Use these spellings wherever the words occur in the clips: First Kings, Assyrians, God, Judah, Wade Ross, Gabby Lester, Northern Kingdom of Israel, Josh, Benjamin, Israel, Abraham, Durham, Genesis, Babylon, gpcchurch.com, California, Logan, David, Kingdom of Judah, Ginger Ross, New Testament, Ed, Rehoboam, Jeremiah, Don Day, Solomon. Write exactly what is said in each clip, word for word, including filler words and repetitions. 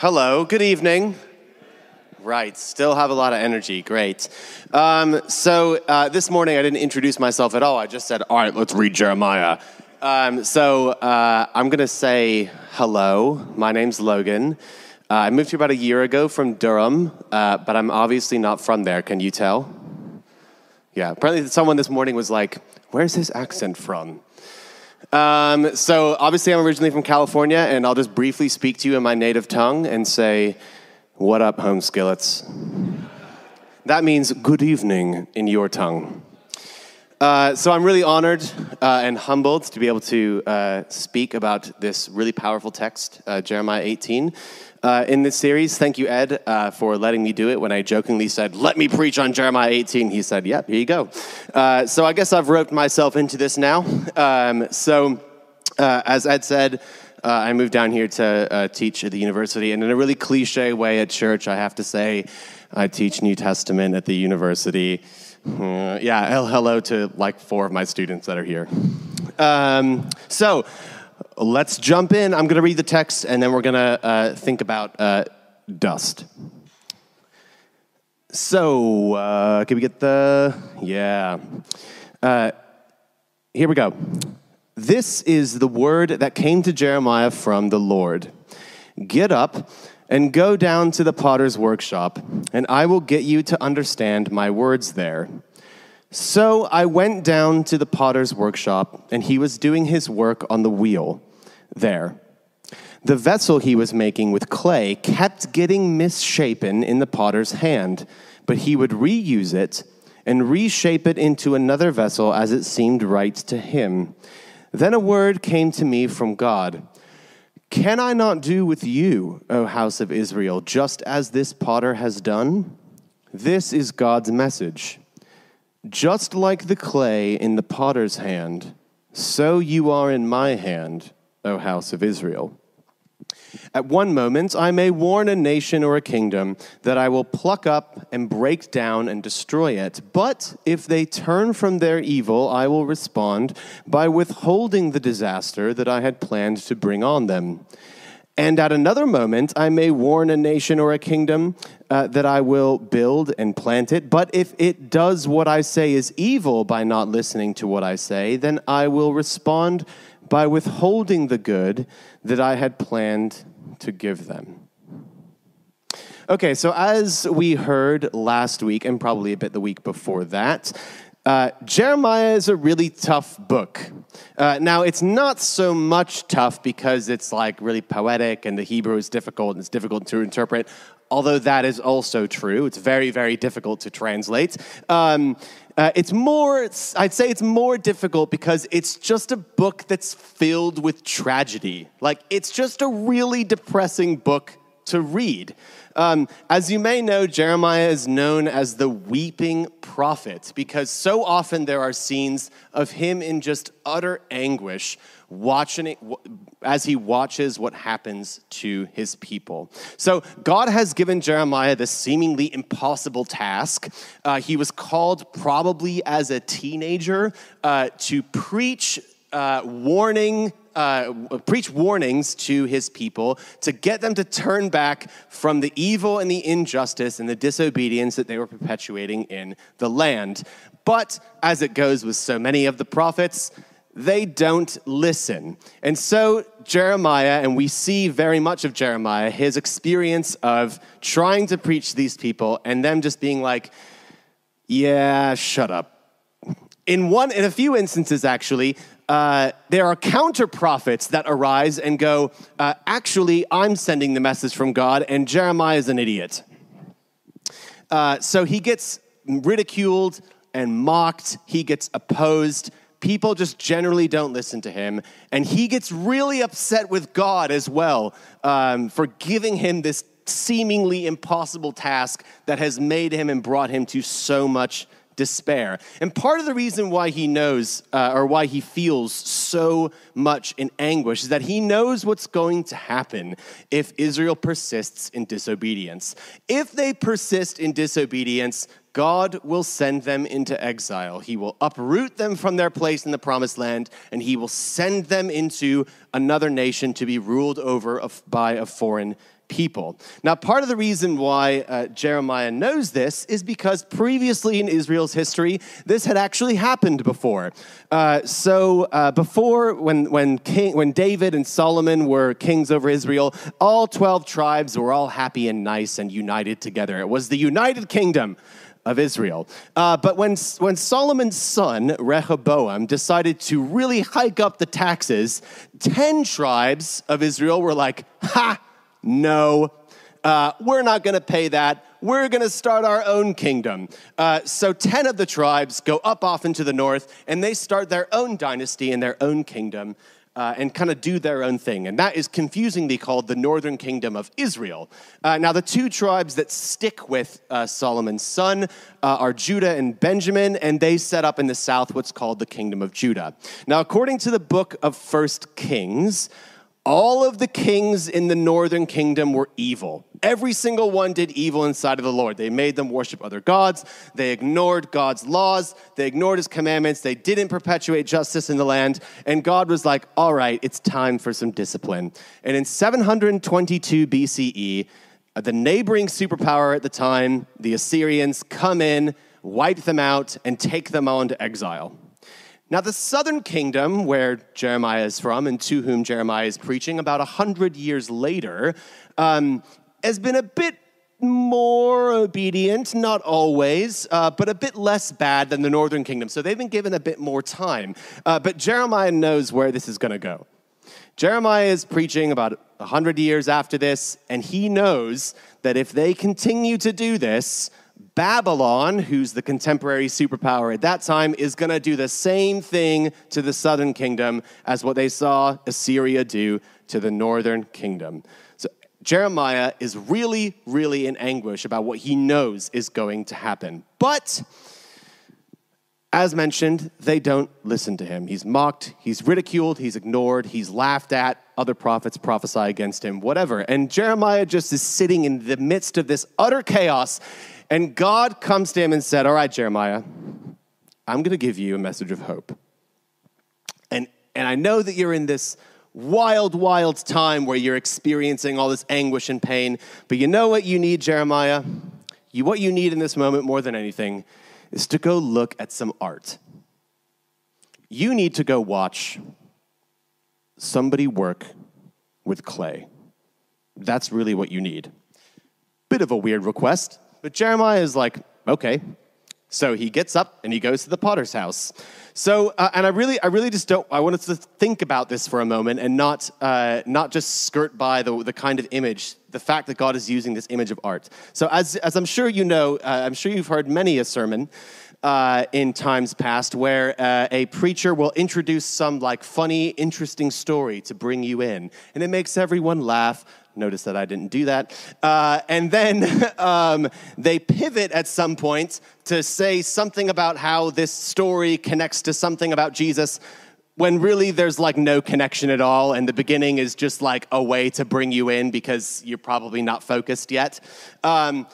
Hello, good evening. Right, still have a lot of energy, great. Um, so uh, this morning I didn't introduce myself at all. I just said, all right, let's read Jeremiah. Um, so uh, I'm gonna say hello, my name's Logan. Uh, I moved here about a year ago from Durham, uh, but I'm obviously not from there, can you tell? Yeah, apparently someone this morning was like, where's his accent from? Um, so obviously I'm originally from California, and I'll just briefly speak to you in my native tongue and say, what up, home skillets? That means good evening in your tongue. Uh, so I'm really honored uh, and humbled to be able to uh, speak about this really powerful text, uh, Jeremiah eighteen. Uh, in this series, thank you, Ed, uh, for letting me do it. When I jokingly said, let me preach on Jeremiah eighteen, he said, yep, here you go. Uh, so I guess I've roped myself into this now. Um, so uh, as Ed said, uh, I moved down here to uh, teach at the university. And in a really cliche way at church, I have to say, I teach New Testament at the university. Uh, yeah, hello to like four of my students that are here. Um, so... Let's jump in. I'm going to read the text, and then we're going to uh, think about uh, dust. So, uh, can we get the... Yeah. Uh, here we go. This is the word that came to Jeremiah from the Lord. Get up and go down to the potter's workshop, and I will get you to understand my words there. So I went down to the potter's workshop, and he was doing his work on the wheel there. The vessel he was making with clay kept getting misshapen in the potter's hand, but he would reuse it and reshape it into another vessel as it seemed right to him. Then a word came to me from God. Can I not do with you, O house of Israel, just as this potter has done? This is God's message. Just like the clay in the potter's hand, so you are in my hand, O house of Israel. At one moment I may warn a nation or a kingdom that I will pluck up and break down and destroy it. But if they turn from their evil, I will respond by withholding the disaster that I had planned to bring on them. And at another moment, I may warn a nation or a kingdom uh, that I will build and plant it. But if it does what I say is evil by not listening to what I say, then I will respond by withholding the good that I had planned to give them. Okay, so as we heard last week, and probably a bit the week before that, Uh, Jeremiah is a really tough book. Uh, now, it's not so much tough because it's like really poetic and the Hebrew is difficult and it's difficult to interpret, although that is also true. It's very, very difficult to translate. Um, uh, it's more, it's, I'd say it's more difficult because it's just a book that's filled with tragedy. Like, it's just a really depressing book to read. Um, as you may know, Jeremiah is known as the weeping prophet because so often there are scenes of him in just utter anguish watching it, as he watches what happens to his people. So God has given Jeremiah this seemingly impossible task. Uh, he was called probably as a teenager uh, to preach uh, warning Uh, preach warnings to his people to get them to turn back from the evil and the injustice and the disobedience that they were perpetuating in the land. But as it goes with so many of the prophets, they don't listen. And so Jeremiah, and we see very much of Jeremiah, his experience of trying to preach these people and them just being like, yeah, shut up. In one, in a few instances, actually, Uh, there are counter-prophets that arise and go, uh, actually, I'm sending the message from God, and Jeremiah is an idiot. Uh, so he gets ridiculed and mocked. He gets opposed. People just generally don't listen to him. And he gets really upset with God as well um, for giving him this seemingly impossible task that has made him and brought him to so much despair. And part of the reason why he knows uh, or why he feels so much in anguish is that he knows what's going to happen if Israel persists in disobedience. If they persist in disobedience, God will send them into exile. He will uproot them from their place in the promised land, and he will send them into another nation to be ruled over by a foreign people. Now, part of the reason why uh, Jeremiah knows this is because previously in Israel's history, this had actually happened before. Uh, so uh, before, when when King, when David and Solomon were kings over Israel, all twelve tribes were all happy and nice and united together. It was the United Kingdom of Israel. Uh, but when, when Solomon's son, Rehoboam, decided to really hike up the taxes, ten tribes of Israel were like, ha, no, uh, we're not going to pay that. We're going to start our own kingdom. Uh, so ten of the tribes go up off into the north, and they start their own dynasty and their own kingdom Uh, and kind of do their own thing. And that is confusingly called the Northern Kingdom of Israel. Uh, now, the two tribes that stick with uh, Solomon's son uh, are Judah and Benjamin, and they set up in the south what's called the Kingdom of Judah. Now, according to the book of First Kings, all of the kings in the Northern Kingdom were evil. Every single one did evil in the sight of the Lord. They made them worship other gods. They ignored God's laws. They ignored his commandments. They didn't perpetuate justice in the land. And God was like, all right, it's time for some discipline. And in seven twenty-two B C E, the neighboring superpower at the time, the Assyrians, come in, wipe them out, and take them all into exile. Now, the southern kingdom, where Jeremiah is from and to whom Jeremiah is preaching about one hundred years later, um, has been a bit more obedient, not always, uh, but a bit less bad than the northern kingdom. So they've been given a bit more time. Uh, but Jeremiah knows where this is going to go. Jeremiah is preaching about one hundred years after this, and he knows that if they continue to do this, Babylon, who's the contemporary superpower at that time, is going to do the same thing to the southern kingdom as what they saw Assyria do to the northern kingdom. So Jeremiah is really, really in anguish about what he knows is going to happen. But as mentioned, they don't listen to him. He's mocked, he's ridiculed, he's ignored, he's laughed at. Other prophets prophesy against him, whatever. And Jeremiah just is sitting in the midst of this utter chaos. And God comes to him and said, all right, Jeremiah, I'm going to give you a message of hope. And and I know that you're in this wild, wild time where you're experiencing all this anguish and pain. But you know what you need, Jeremiah? You, what you need in this moment more than anything is to go look at some art. You need to go watch somebody work with clay. That's really what you need. Bit of a weird request. But Jeremiah is like, okay. So he gets up and he goes to the potter's house. So, uh, and I really, I really just don't, I wanted to think about this for a moment and not uh, not just skirt by the, the kind of image, the fact that God is using this image of art. So as, as I'm sure you know, uh, I'm sure you've heard many a sermon uh, in times past where uh, a preacher will introduce some like funny, interesting story to bring you in. And it makes everyone laugh. Notice that I didn't do that. Uh, and then um, they pivot at some point to say something about how this story connects to something about Jesus, when really there's like no connection at all, and the beginning is just like a way to bring you in because you're probably not focused yet. Um,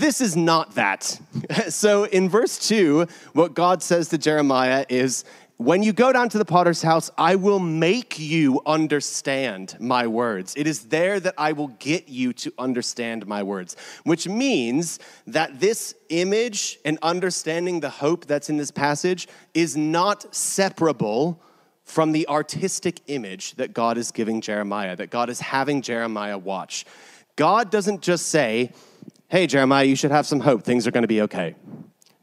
this is not that. So in verse two, what God says to Jeremiah is, when you go down to the potter's house, I will make you understand my words. It is there that I will get you to understand my words, which means that this image and understanding the hope that's in this passage is not separable from the artistic image that God is giving Jeremiah, that God is having Jeremiah watch. God doesn't just say, hey, Jeremiah, you should have some hope. Things are going to be okay.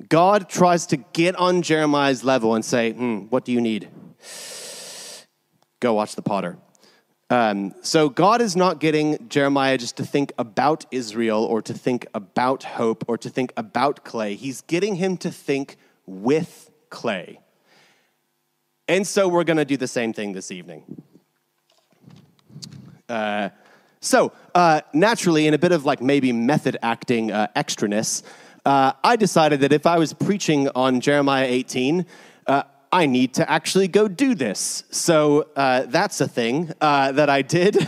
God tries to get on Jeremiah's level and say, hmm, what do you need? Go watch the potter. Um, so God is not getting Jeremiah just to think about Israel or to think about hope or to think about clay. He's getting him to think with clay. And so we're going to do the same thing this evening. Uh, so uh, naturally, in a bit of like maybe method acting uh, extraness, Uh, I decided that if I was preaching on Jeremiah eighteen, uh, I need to actually go do this. So uh, that's a thing uh, that I did uh,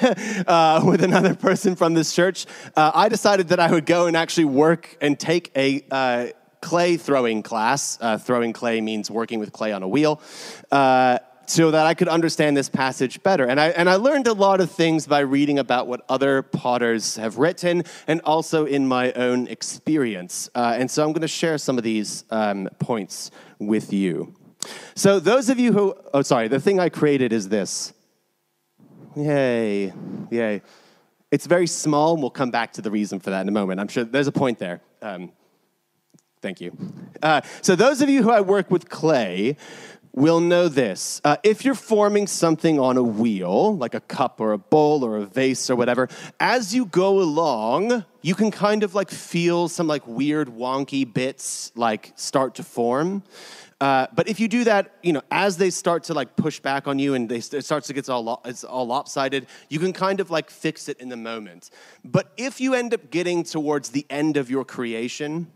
with another person from this church. Uh, I decided that I would go and actually work and take a uh, clay throwing class. Uh, throwing clay means working with clay on a wheel. Uh, so that I could understand this passage better. And I, and I learned a lot of things by reading about what other potters have written and also in my own experience. Uh, and so I'm going to share some of these um, points with you. So those of you who, oh, sorry, the thing I created is this. Yay, yay. It's very small, and we'll come back to the reason for that in a moment. I'm sure there's a point there. Um, thank you. Uh, so those of you who I work with clay will know this. Uh, if you're forming something on a wheel, like a cup or a bowl or a vase or whatever, as you go along, you can kind of like feel some like weird wonky bits like start to form. Uh, but if you do that, you know, as they start to like push back on you and they, it starts to get all lo- it's all lopsided, you can kind of like fix it in the moment. But if you end up getting towards the end of your creation,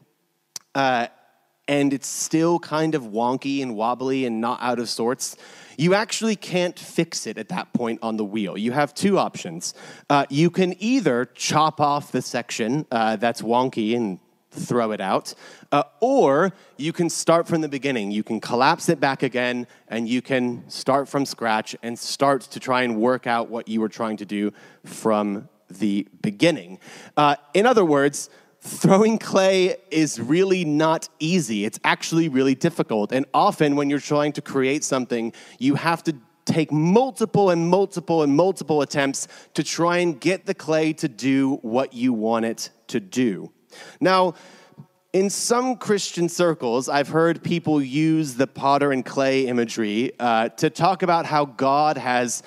uh, and it's still kind of wonky and wobbly and not out of sorts, you actually can't fix it at that point on the wheel. You have two options. Uh, you can either chop off the section uh, that's wonky and throw it out, uh, or you can start from the beginning. You can collapse it back again, and you can start from scratch and start to try and work out what you were trying to do from the beginning. Uh, in other words, throwing clay is really not easy. It's actually really difficult. And often when you're trying to create something, you have to take multiple and multiple and multiple attempts to try and get the clay to do what you want it to do. Now, in some Christian circles, I've heard people use the potter and clay imagery uh, to talk about how God has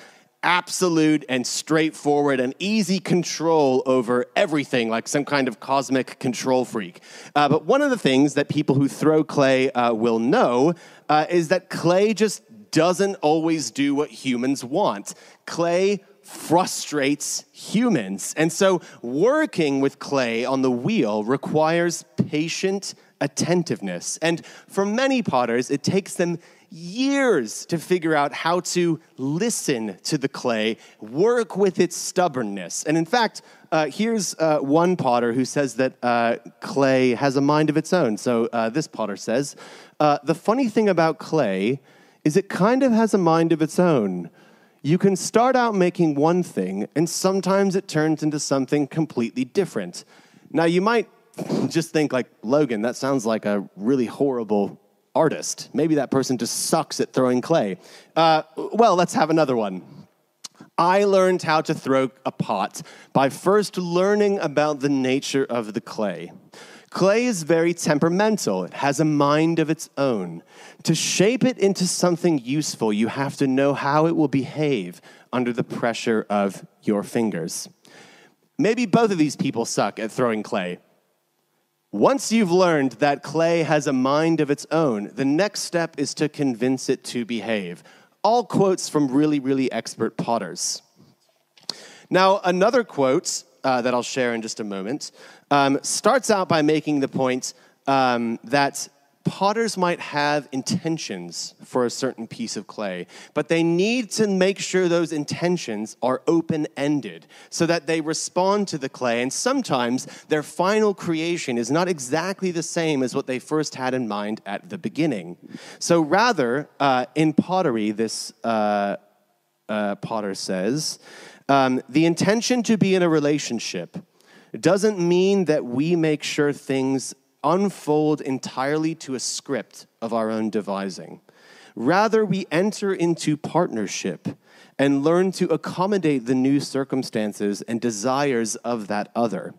absolute and straightforward and easy control over everything, like some kind of cosmic control freak. Uh, but one of the things that people who throw clay uh, will know uh, is that clay just doesn't always do what humans want. Clay frustrates humans. And so working with clay on the wheel requires patient attentiveness. And for many potters, it takes them years to figure out how to listen to the clay, work with its stubbornness. And in fact, uh, here's uh, one potter who says that uh, clay has a mind of its own. So uh, this potter says, uh, the funny thing about clay is it kind of has a mind of its own. You can start out making one thing, and sometimes it turns into something completely different. Now, you might just think, like, Logan, that sounds like a really horrible artist. Maybe that person just sucks at throwing clay. Uh, well, let's have another one. I learned how to throw a pot by first learning about the nature of the clay. Clay is very temperamental. It has a mind of its own. To shape it into something useful, you have to know how it will behave under the pressure of your fingers. Maybe both of these people suck at throwing clay. Once you've learned that clay has a mind of its own, the next step is to convince it to behave. All quotes from really, really expert potters. Now, another quote Uh, that I'll share in just a moment, um, starts out by making the point um, that potters might have intentions for a certain piece of clay, but they need to make sure those intentions are open-ended so that they respond to the clay, and sometimes their final creation is not exactly the same as what they first had in mind at the beginning. So rather, uh, in pottery, this uh, uh, potter says, Um, the intention to be in a relationship doesn't mean that we make sure things unfold entirely to a script of our own devising. Rather, we enter into partnership and learn to accommodate the new circumstances and desires of that other.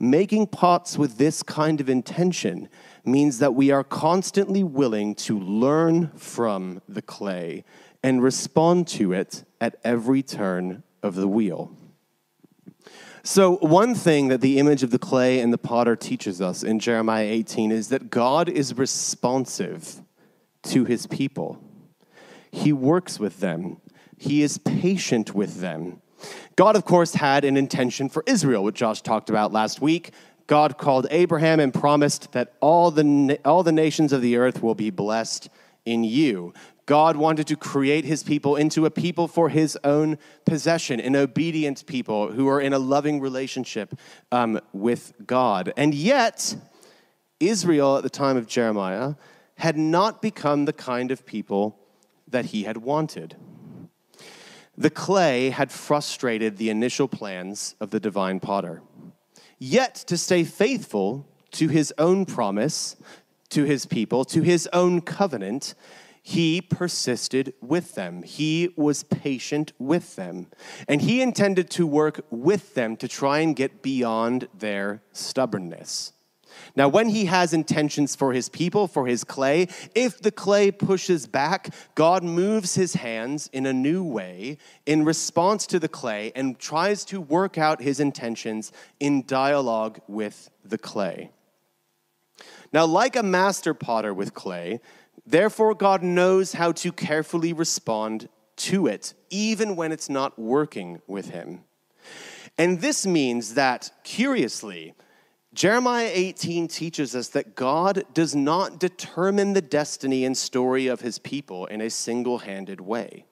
Making pots with this kind of intention means that we are constantly willing to learn from the clay and respond to it at every turn of the wheel. So one thing that the image of the clay and the potter teaches us in Jeremiah eighteen is that God is responsive to his people. He works with them. He is patient with them. God, of course, had an intention for Israel, which Josh talked about last week. God called Abraham and promised that all the all the nations of the earth will be blessed in you. God wanted to create his people into a people for his own possession, an obedient people who are in a loving relationship um, with God. And yet, Israel at the time of Jeremiah had not become the kind of people that he had wanted. The clay had frustrated the initial plans of the divine potter. Yet to stay faithful to his own promise, to his people, to his own covenant, he persisted with them. He was patient with them. And he intended to work with them to try and get beyond their stubbornness. Now, when he has intentions for his people, for his clay, if the clay pushes back, God moves his hands in a new way in response to the clay and tries to work out his intentions in dialogue with the clay. Now, like a master potter with clay, therefore God knows how to carefully respond to it, even when it's not working with him. And this means that, curiously, Jeremiah eighteen teaches us that God does not determine the destiny and story of his people in a single-handed way.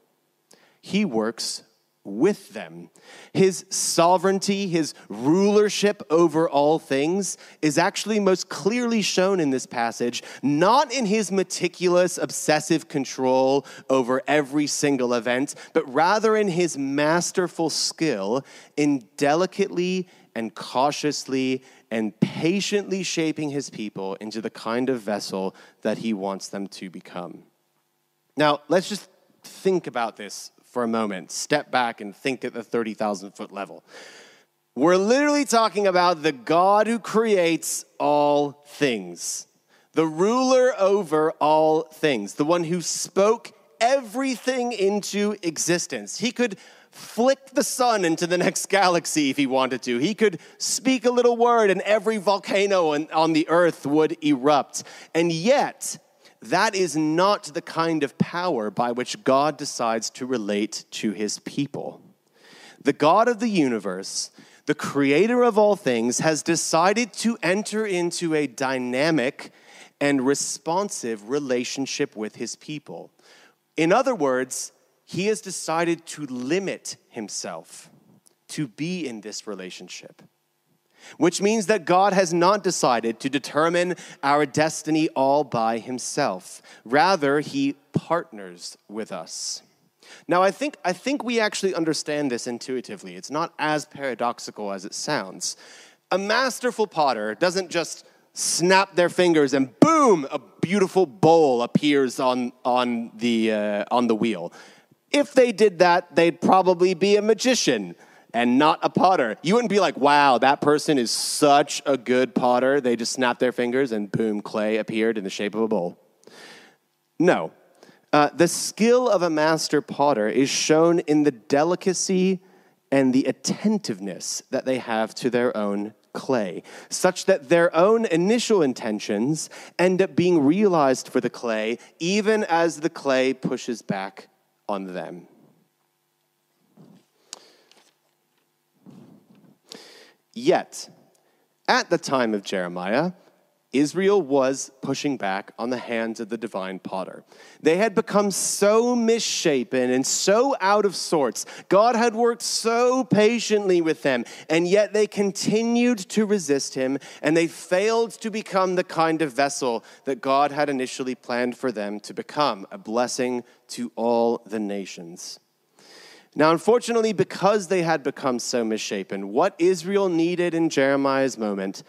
He works with them. His sovereignty, his rulership over all things is actually most clearly shown in this passage, not in his meticulous, obsessive control over every single event, but rather in his masterful skill in delicately and cautiously and patiently shaping his people into the kind of vessel that he wants them to become. Now, let's just think about this for a moment. Step back and think at the thirty thousand foot level. We're literally talking about the God who creates all things, the ruler over all things, the one who spoke everything into existence. He could flick the sun into the next galaxy if he wanted to. He could speak a little word and every volcano on the earth would erupt. And yet, that is not the kind of power by which God decides to relate to his people. The God of the universe, the creator of all things, has decided to enter into a dynamic and responsive relationship with his people. In other words, he has decided to limit himself to be in this relationship, which means that God has not decided to determine our destiny all by himself. Rather, he partners with us. Now, I think, I think we actually understand this intuitively. It's not as paradoxical as it sounds. A masterful potter doesn't just snap their fingers and boom, a beautiful bowl appears on, on the, uh, on the wheel. If they did that, they'd probably be a magician and not a potter. You wouldn't be like, wow, that person is such a good potter. They just snapped their fingers and boom, clay appeared in the shape of a bowl. No. Uh, the skill of a master potter is shown in the delicacy and the attentiveness that they have to their own clay, such that their own initial intentions end up being realized for the clay, even as the clay pushes back on them. Yet, at the time of Jeremiah, Israel was pushing back on the hands of the divine potter. They had become so misshapen and so out of sorts. God had worked so patiently with them, and yet they continued to resist him, and they failed to become the kind of vessel that God had initially planned for them to become, a blessing to all the nations. Now, unfortunately, because they had become so misshapen, what Israel needed in Jeremiah's moment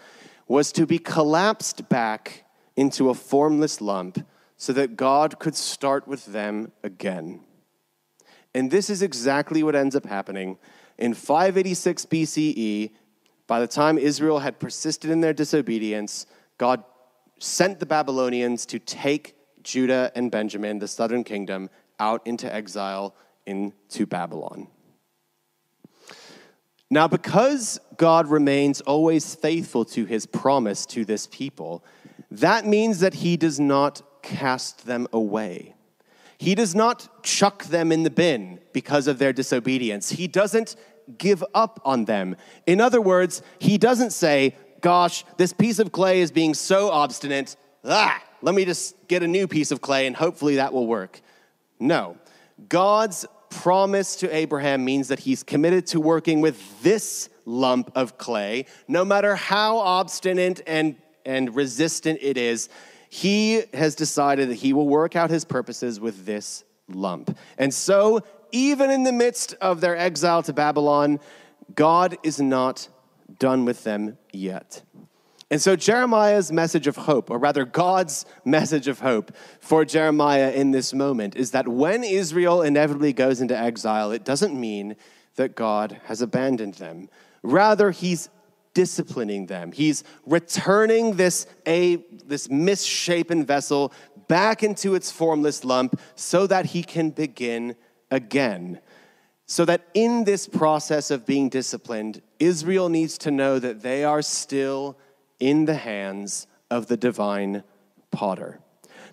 was to be collapsed back into a formless lump so that God could start with them again. And this is exactly what ends up happening. In five eighty-six B C E, by the time Israel had persisted in their disobedience, God sent the Babylonians to take Judah and Benjamin, the southern kingdom, out into exile into Babylon. Now, because God remains always faithful to his promise to this people, that means that he does not cast them away. He does not chuck them in the bin because of their disobedience. He doesn't give up on them. In other words, he doesn't say, gosh, this piece of clay is being so obstinate. Ah, let me just get a new piece of clay and hopefully that will work. No. God's promise to Abraham means that he's committed to working with this lump of clay, no matter how obstinate and, and resistant it is. He has decided that he will work out his purposes with this lump. And so, even in the midst of their exile to Babylon, God is not done with them yet. And so Jeremiah's message of hope, or rather God's message of hope for Jeremiah in this moment, is that when Israel inevitably goes into exile, it doesn't mean that God has abandoned them. Rather, he's disciplining them. He's returning this, a, this misshapen vessel back into its formless lump so that he can begin again. So that in this process of being disciplined, Israel needs to know that they are still in the hands of the divine potter.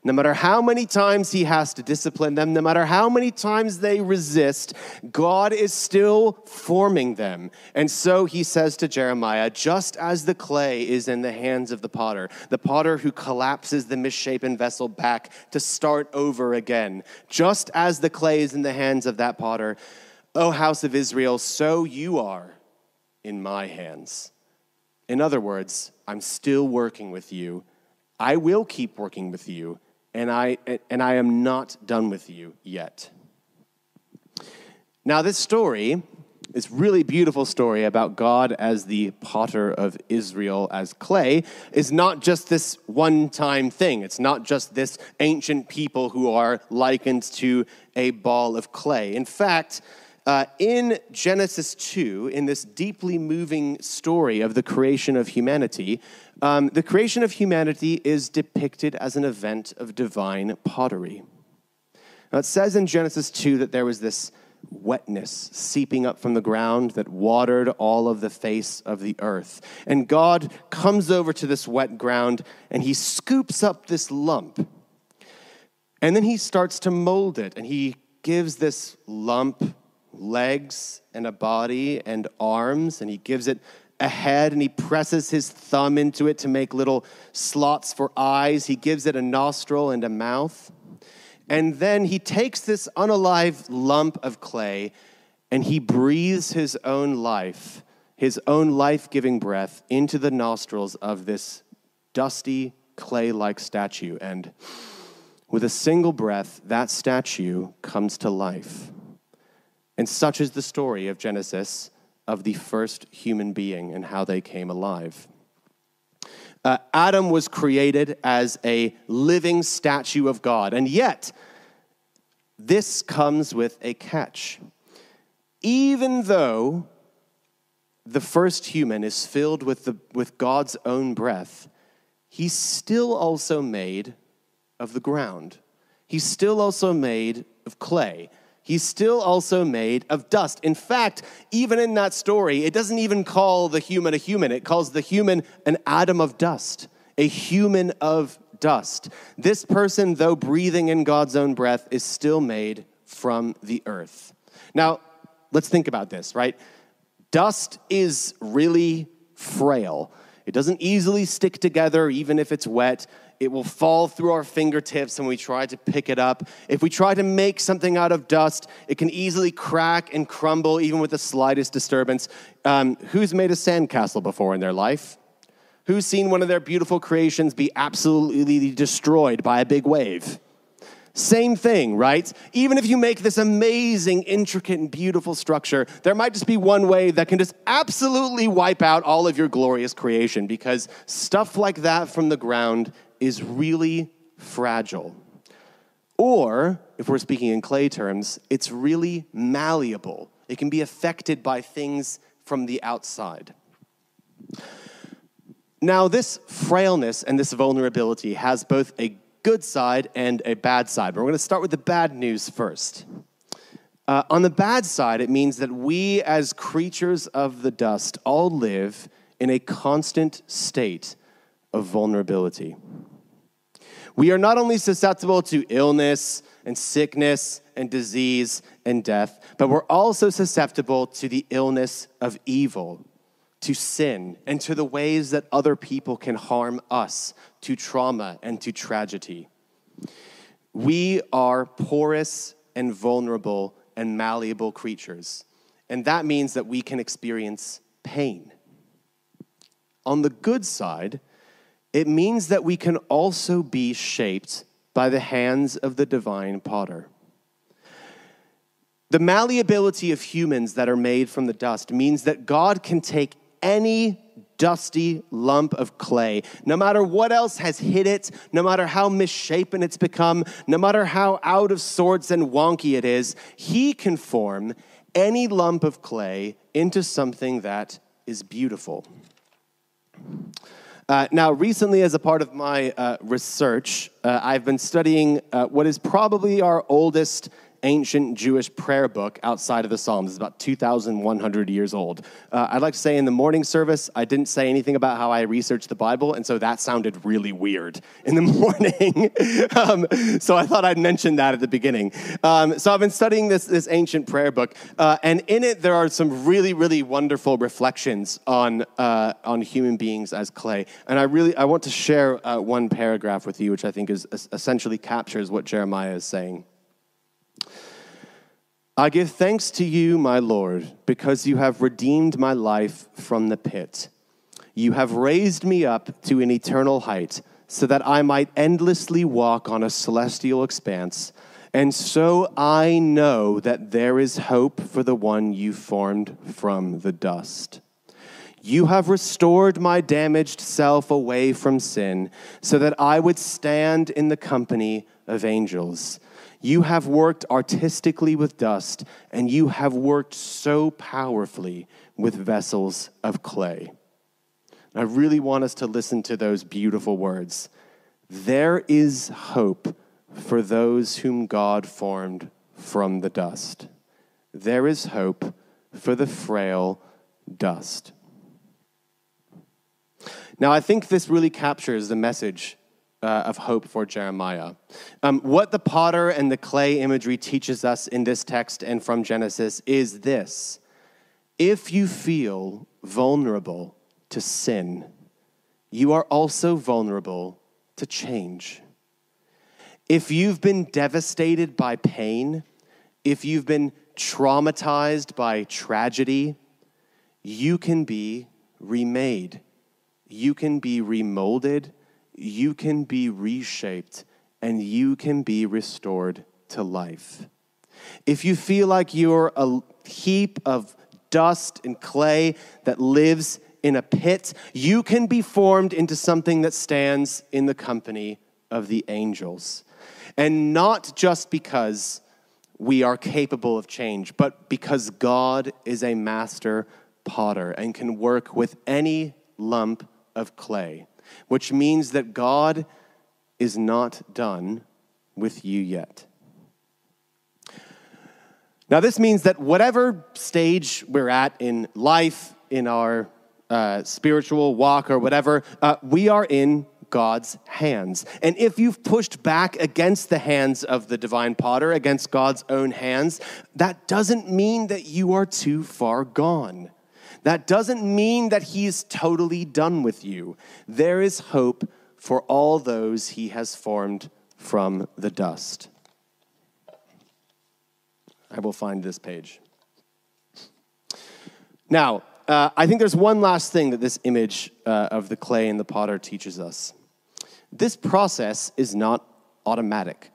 No matter how many times he has to discipline them, no matter how many times they resist, God is still forming them. And so he says to Jeremiah, just as the clay is in the hands of the potter, the potter who collapses the misshapen vessel back to start over again, just as the clay is in the hands of that potter, O house of Israel, so you are in my hands. In other words, I'm still working with you. I will keep working with you, and I and I am not done with you yet. Now, this story, this really beautiful story about God as the potter of Israel as clay, is not just this one-time thing. It's not just this ancient people who are likened to a ball of clay. In fact, Uh, in Genesis two, in this deeply moving story of the creation of humanity, um, the creation of humanity is depicted as an event of divine pottery. Now, it says in Genesis two that there was this wetness seeping up from the ground that watered all of the face of the earth. And God comes over to this wet ground, and he scoops up this lump. And then he starts to mold it, and he gives this lump legs and a body and arms, and he gives it a head, and he presses his thumb into it to make little slots for eyes. He gives it a nostril and a mouth. And then he takes this unalive lump of clay and he breathes his own life, his own life-giving breath into the nostrils of this dusty clay-like statue. And with a single breath, that statue comes to life. And such is the story of Genesis, of the first human being and how they came alive. Uh, Adam was created as a living statue of God. And yet, this comes with a catch. Even though the first human is filled with, the, with God's own breath, he's still also made of the ground. He's still also made of clay. He's still also made of dust. In fact, even in that story, it doesn't even call the human a human. It calls the human an atom of dust, a human of dust. This person, though breathing in God's own breath, is still made from the earth. Now, let's think about this, right? Dust is really frail. It doesn't easily stick together, even if it's wet. It will fall through our fingertips when we try to pick it up. If we try to make something out of dust, it can easily crack and crumble, even with the slightest disturbance. Um, who's made a sandcastle before in their life? Who's seen one of their beautiful creations be absolutely destroyed by a big wave? Same thing, right? Even if you make this amazing, intricate, and beautiful structure, there might just be one wave that can just absolutely wipe out all of your glorious creation, because stuff like that from the ground is really fragile. Or, if we're speaking in clay terms, it's really malleable. It can be affected by things from the outside. Now, this frailness and this vulnerability has both a good side and a bad side. But we're going to start with the bad news first. Uh, on the bad side, it means that we as creatures of the dust all live in a constant state of vulnerability. We are not only susceptible to illness and sickness and disease and death, but we're also susceptible to the illness of evil, to sin, and to the ways that other people can harm us, to trauma and to tragedy. We are porous and vulnerable and malleable creatures, and that means that we can experience pain. On the good side, it means that we can also be shaped by the hands of the divine potter. The malleability of humans that are made from the dust means that God can take any dusty lump of clay, no matter what else has hit it, no matter how misshapen it's become, no matter how out of sorts and wonky it is, he can form any lump of clay into something that is beautiful. Uh, now, recently, as a part of my uh, research, uh, I've been studying uh, what is probably our oldest ancient Jewish prayer book outside of the Psalms. It's about two thousand one hundred years old. Uh, I'd like to say in the morning service, I didn't say anything about how I researched the Bible, and so that sounded really weird in the morning. um, so I thought I'd mention that at the beginning. Um, so I've been studying this, this ancient prayer book, uh, and in it there are some really, really wonderful reflections on uh, on human beings as clay. And I really, I want to share uh, one paragraph with you, which I think is essentially captures what Jeremiah is saying. I give thanks to you, my Lord, because you have redeemed my life from the pit. You have raised me up to an eternal height so that I might endlessly walk on a celestial expanse. And so I know that there is hope for the one you formed from the dust. You have restored my damaged self away from sin so that I would stand in the company of angels. You have worked artistically with dust, and you have worked so powerfully with vessels of clay. And I really want us to listen to those beautiful words. There is hope for those whom God formed from the dust. There is hope for the frail dust. Now, I think this really captures the message Uh, of hope for Jeremiah. Um, what the potter and the clay imagery teaches us in this text and from Genesis is this. If you feel vulnerable to sin, you are also vulnerable to change. If you've been devastated by pain, if you've been traumatized by tragedy, you can be remade. You can be remolded. You can be reshaped, and you can be restored to life. If you feel like you're a heap of dust and clay that lives in a pit, you can be formed into something that stands in the company of the angels. And not just because we are capable of change, but because God is a master potter and can work with any lump of clay, which means that God is not done with you yet. Now, this means that whatever stage we're at in life, in our uh, spiritual walk or whatever, uh, we are in God's hands. And if you've pushed back against the hands of the divine potter, against God's own hands, that doesn't mean that you are too far gone. That doesn't mean that he is totally done with you. There is hope for all those he has formed from the dust. I will find this page. Now, uh, I think there's one last thing that this image uh, of the clay and the potter teaches us. This process is not automatic.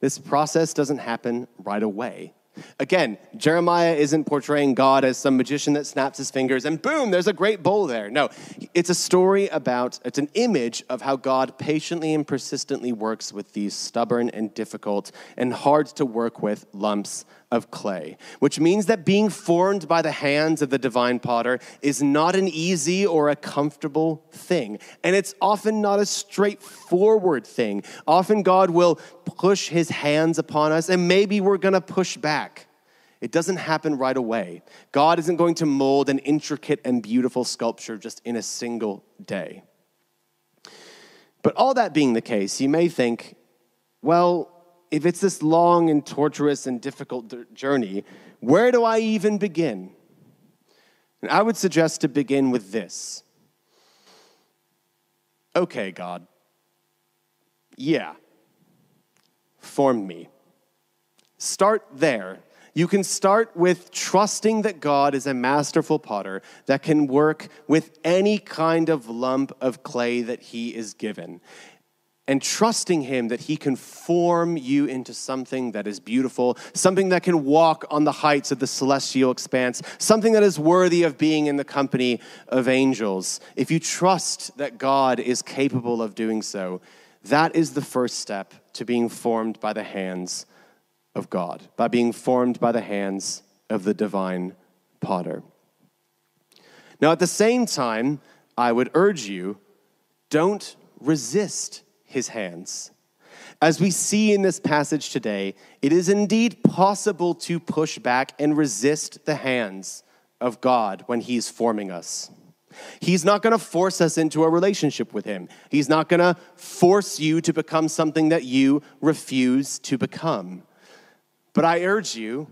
This process doesn't happen right away. Again, Jeremiah isn't portraying God as some magician that snaps his fingers and boom, there's a great bowl there. No, it's a story about, it's an image of how God patiently and persistently works with these stubborn and difficult and hard to work with lumps of clay, which means that being formed by the hands of the divine potter is not an easy or a comfortable thing. And it's often not a straightforward thing. Often God will push his hands upon us and maybe we're going to push back. It doesn't happen right away. God isn't going to mold an intricate and beautiful sculpture just in a single day. But all that being the case, you may think, well, if it's this long and torturous and difficult journey, where do I even begin? And I would suggest to begin with this. Okay, God. Yeah. Form me. Start there. You can start with trusting that God is a masterful potter that can work with any kind of lump of clay that he is given. and trusting him that he can form you into something that is beautiful, something that can walk on the heights of the celestial expanse, something that is worthy of being in the company of angels. If you trust that God is capable of doing so, that is the first step to being formed by the hands of God, by being formed by the hands of the divine potter. Now, at the same time, I would urge you, don't resist his hands. As we see in this passage today, it is indeed possible to push back and resist the hands of God when he's forming us. He's not going to force us into a relationship with him. He's not going to force you to become something that you refuse to become. But I urge you,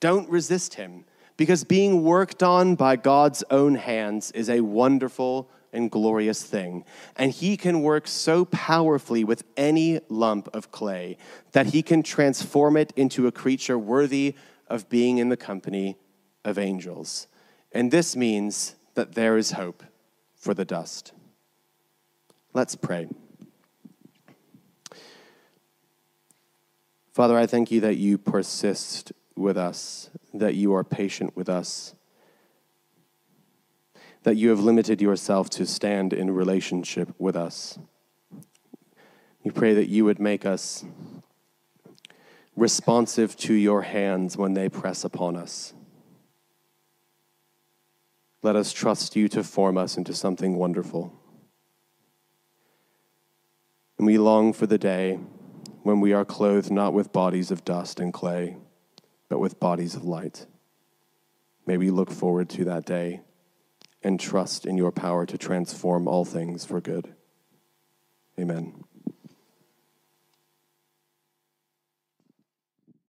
don't resist him, because being worked on by God's own hands is a wonderful and glorious thing. And he can work so powerfully with any lump of clay that he can transform it into a creature worthy of being in the company of angels. And this means that there is hope for the dust. Let's pray. Father, I thank you that you persist with us, that you are patient with us, that you have limited yourself to stand in relationship with us. We pray that you would make us responsive to your hands when they press upon us. Let us trust you to form us into something wonderful. And we long for the day when we are clothed not with bodies of dust and clay, but with bodies of light. May we look forward to that day and trust in your power to transform all things for good. Amen.